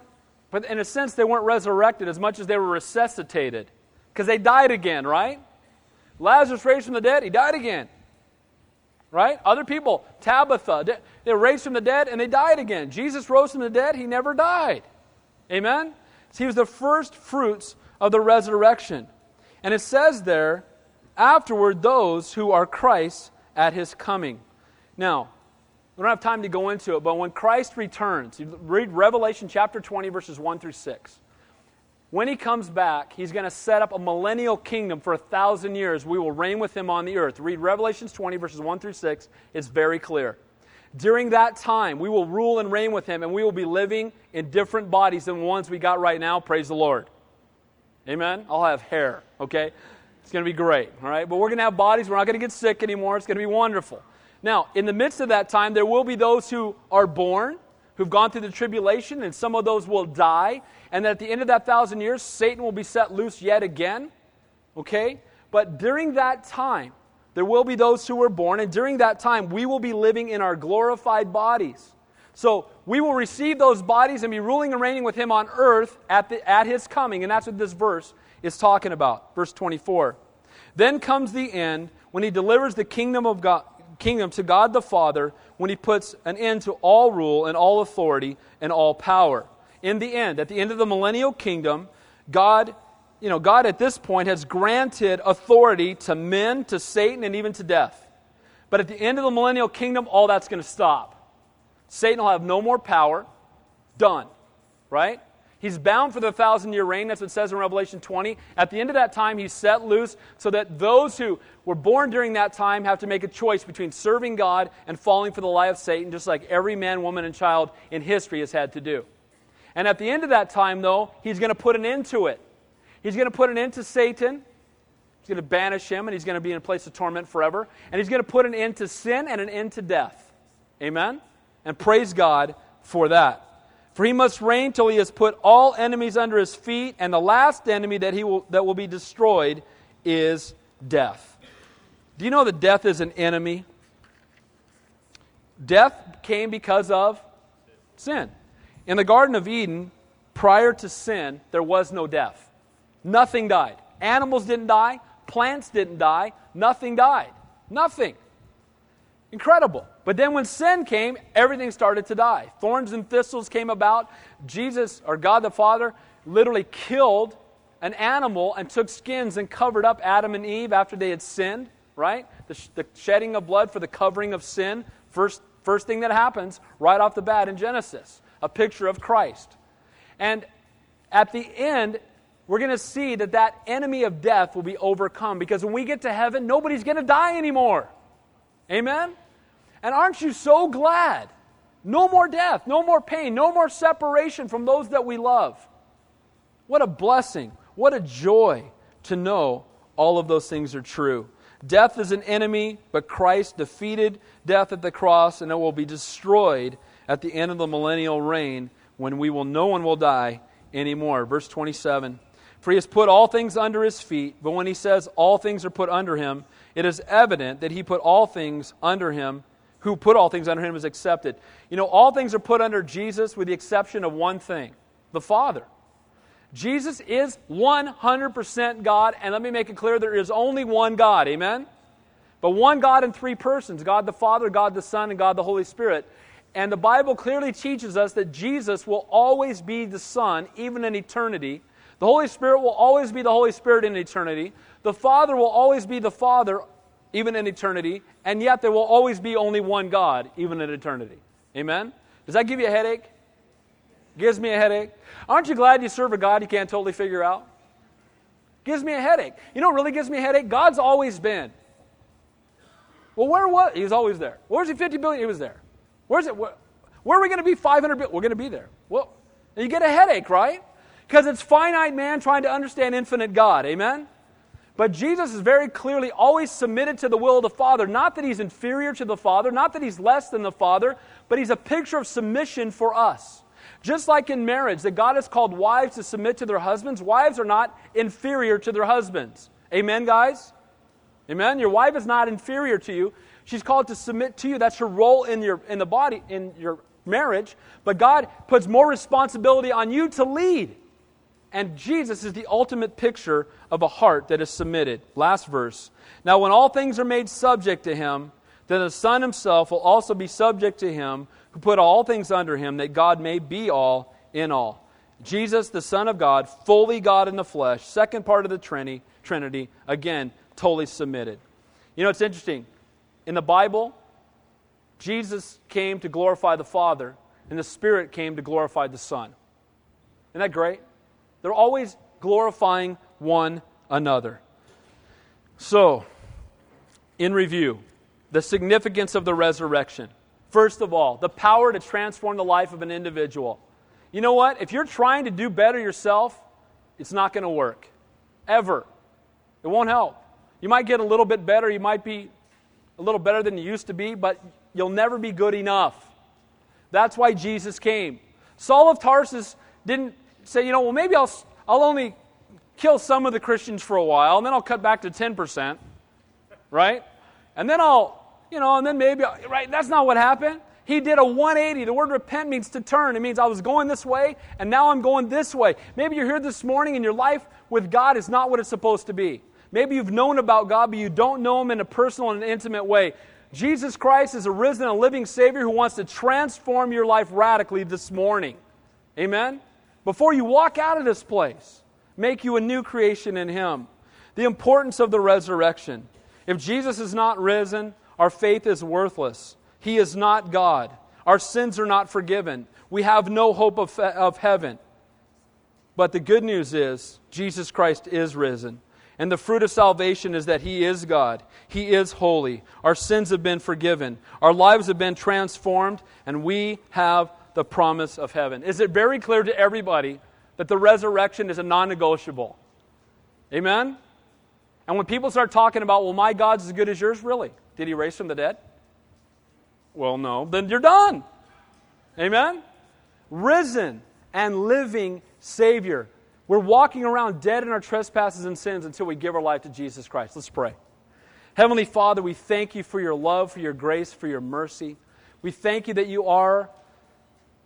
but in a sense, they weren't resurrected as much as they were resuscitated. Because they died again, right? Lazarus raised from the dead, he died again. Right? Other people, Tabitha, they were raised from the dead and they died again. Jesus rose from the dead, he never died. Amen? So he was the first fruits of the resurrection. And it says there, afterward, those who are Christ at his coming. Now, we don't have time to go into it, but when Christ returns, you read Revelation chapter twenty, verses one through six. When he comes back, he's going to set up a millennial kingdom for a thousand years. We will reign with him on the earth. Read Revelation twenty, verses one through six. It's very clear. During that time, we will rule and reign with him, and we will be living in different bodies than the ones we got right now. Praise the Lord. Amen? I'll have hair, okay? It's going to be great, all right? But we're going to have bodies. We're not going to get sick anymore. It's going to be wonderful. Now, in the midst of that time, there will be those who are born, who've gone through the tribulation, and some of those will die. And at the end of that thousand years, Satan will be set loose yet again, okay? But during that time, there will be those who were born, and during that time, we will be living in our glorified bodies. So we will receive those bodies and be ruling and reigning with him on earth at, the, at his coming. And that's what this verse is talking about. Verse twenty-four. Then comes the end when he delivers the kingdom of God, kingdom to God the Father, when he puts an end to all rule and all authority and all power. In the end, at the end of the millennial kingdom, God, you know, God at this point has granted authority to men, to Satan, and even to death. But at the end of the millennial kingdom, all that's going to stop. Satan will have no more power. Done. Right? He's bound for the thousand-year reign. That's what it says in Revelation twenty. At the end of that time, he's set loose so that those who were born during that time have to make a choice between serving God and falling for the lie of Satan, just like every man, woman, and child in history has had to do. And at the end of that time, though, he's going to put an end to it. He's going to put an end to Satan. He's going to banish him, and he's going to be in a place of torment forever. And he's going to put an end to sin and an end to death. Amen? And praise God for that. For he must reign till he has put all enemies under his feet, and the last enemy that he will, that will be destroyed is death. Do you know that death is an enemy? Death came because of sin. In the Garden of Eden, prior to sin, there was no death. Nothing died. Animals didn't die. Plants didn't die. Nothing died. Nothing. Incredible. But then when sin came, everything started to die. Thorns and thistles came about. Jesus, or God the Father, literally killed an animal and took skins and covered up Adam and Eve after they had sinned, right? The, sh- the shedding of blood for the covering of sin. First, first thing that happens right off the bat in Genesis, a picture of Christ. And at the end, we're going to see that that enemy of death will be overcome, because when we get to heaven, nobody's going to die anymore. Amen? And aren't you so glad? No more death, no more pain, no more separation from those that we love. What a blessing, what a joy to know all of those things are true. Death is an enemy, but Christ defeated death at the cross, and it will be destroyed at the end of the millennial reign when we will, no one will die anymore. Verse twenty-seven, for he has put all things under his feet, but when he says all things are put under him, it is evident that he put all things under him. Who put all things under him is accepted. You know, all things are put under Jesus with the exception of one thing, the Father. Jesus is one hundred percent God, and let me make it clear, there is only one God, amen? But one God in three persons, God the Father, God the Son, and God the Holy Spirit. And the Bible clearly teaches us that Jesus will always be the Son, even in eternity. The Holy Spirit will always be the Holy Spirit in eternity. The Father will always be the Father, even in eternity. And yet there will always be only one God, even in eternity. Amen? Does that give you a headache? Gives me a headache. Aren't you glad you serve a God you can't totally figure out? Gives me a headache. You know what really gives me a headache? God's always been. Well, where was he? He was always there. Where's he fifty billion? He was there. Where's it? Where, where are we going to be five hundred billion? We're going to be there. Well, you get a headache, right? Because it's finite man trying to understand infinite God. Amen? But Jesus is very clearly always submitted to the will of the Father. Not that he's inferior to the Father, not that he's less than the Father, but he's a picture of submission for us. Just like in marriage, that God has called wives to submit to their husbands, wives are not inferior to their husbands. Amen, guys? Amen? Your wife is not inferior to you. She's called to submit to you. That's her role in your in the body, in your marriage. But God puts more responsibility on you to lead. And Jesus is the ultimate picture of a heart that is submitted. Last verse. Now when all things are made subject to him, then the Son himself will also be subject to him who put all things under him, that God may be all in all. Jesus, the Son of God, fully God in the flesh, second part of the Trinity, Trinity, again, totally submitted. You know, it's interesting. In the Bible, Jesus came to glorify the Father, and the Spirit came to glorify the Son. Isn't that great? They're always glorifying one another. So, in review, the significance of the resurrection. First of all, the power to transform the life of an individual. You know what? If you're trying to do better yourself, it's not going to work. Ever. It won't help. You might get a little bit better. You might be a little better than you used to be, but you'll never be good enough. That's why Jesus came. Saul of Tarsus didn't say, you know, well, maybe I'll, I'll only kill some of the Christians for a while, and then I'll cut back to ten percent, right? And then I'll You know, and then maybe, right, that's not what happened. He did a one eighty. The word repent means to turn. It means I was going this way, and now I'm going this way. Maybe you're here this morning, and your life with God is not what it's supposed to be. Maybe you've known about God, but you don't know Him in a personal and intimate way. Jesus Christ is a risen and living Savior who wants to transform your life radically this morning. Amen? Before you walk out of this place, make you a new creation in Him. The importance of the resurrection. If Jesus is not risen, our faith is worthless. He is not God. Our sins are not forgiven. We have no hope of, of heaven. But the good news is, Jesus Christ is risen. And the fruit of salvation is that He is God. He is holy. Our sins have been forgiven. Our lives have been transformed. And we have the promise of heaven. Is it very clear to everybody that the resurrection is a non-negotiable? Amen? And when people start talking about, well, my God's as good as yours, really? Did He raise from the dead? Well, no. Then you're done. Amen? Risen and living Savior. We're walking around dead in our trespasses and sins until we give our life to Jesus Christ. Let's pray. Heavenly Father, we thank You for Your love, for Your grace, for Your mercy. We thank You that You are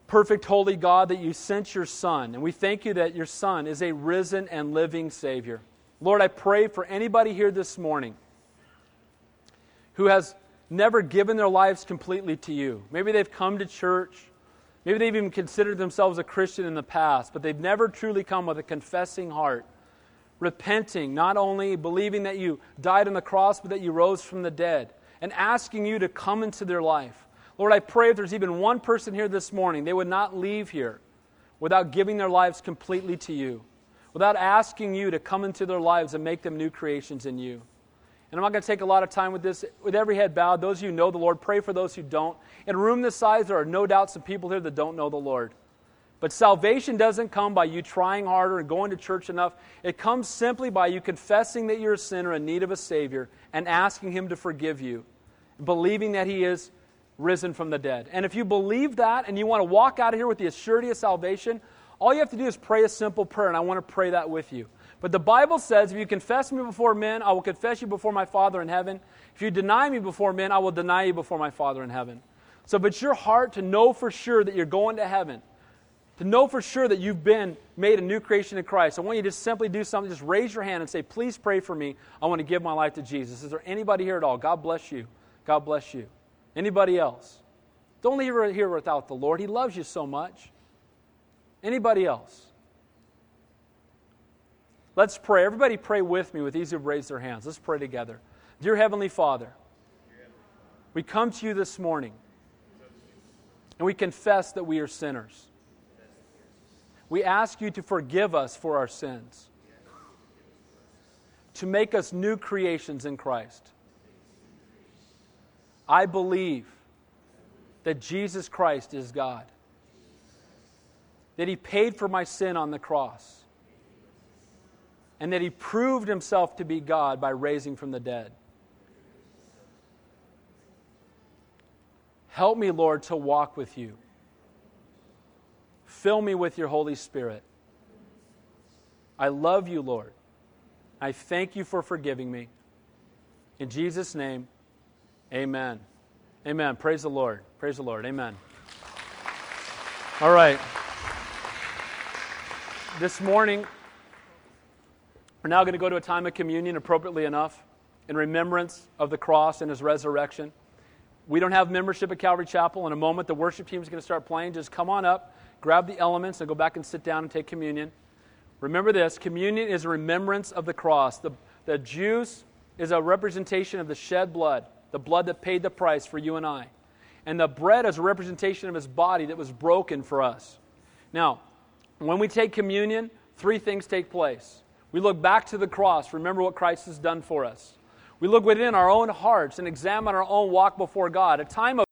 perfect, holy God, that You sent Your Son. And we thank You that Your Son is a risen and living Savior. Lord, I pray for anybody here this morning who has never given their lives completely to You. Maybe they've come to church. Maybe they've even considered themselves a Christian in the past, but they've never truly come with a confessing heart, repenting, not only believing that You died on the cross, but that You rose from the dead, and asking You to come into their life. Lord, I pray if there's even one person here this morning, they would not leave here without giving their lives completely to You, without asking You to come into their lives and make them new creations in You. And I'm not going to take a lot of time with this. With every head bowed, those of you who know the Lord, pray for those who don't. In a room this size, there are no doubt some people here that don't know the Lord. But salvation doesn't come by you trying harder and going to church enough. It comes simply by you confessing that you're a sinner in need of a Savior and asking Him to forgive you, believing that He is risen from the dead. And if you believe that and you want to walk out of here with the assurity of salvation, all you have to do is pray a simple prayer, and I want to pray that with you. But the Bible says, if you confess Me before men, I will confess you before My Father in heaven. If you deny Me before men, I will deny you before My Father in heaven. So if it's your heart to know for sure that you're going to heaven, to know for sure that you've been made a new creation in Christ, I want you to simply do something. Just raise your hand and say, please pray for me. I want to give my life to Jesus. Is there anybody here at all? God bless you. God bless you. Anybody else? Don't leave here without the Lord. He loves you so much. Anybody else? Let's pray. Everybody pray with me with these who raise their hands. Let's pray together. Dear Heavenly Father, we come to you this morning, and we confess that we are sinners. We ask you to forgive us for our sins, to make us new creations in Christ. I believe that Jesus Christ is God, that He paid for my sin on the cross, and that He proved Himself to be God by raising from the dead. Help me, Lord, to walk with you. Fill me with your Holy Spirit. I love you, Lord. I thank you for forgiving me. In Jesus' name, amen. Amen. Praise the Lord. Praise the Lord. Amen. All right. This morning, we're now going to go to a time of communion, appropriately enough, in remembrance of the cross and His resurrection. We don't have membership at Calvary Chapel. In a moment, the worship team is going to start playing. Just come on up, grab the elements, and go back and sit down and take communion. Remember this, communion is a remembrance of the cross. The, the juice is a representation of the shed blood, the blood that paid the price for you and I. And the bread is a representation of His body that was broken for us. Now, when we take communion, three things take place. We look back to the cross, remember what Christ has done for us. We look within our own hearts and examine our own walk before God. A time of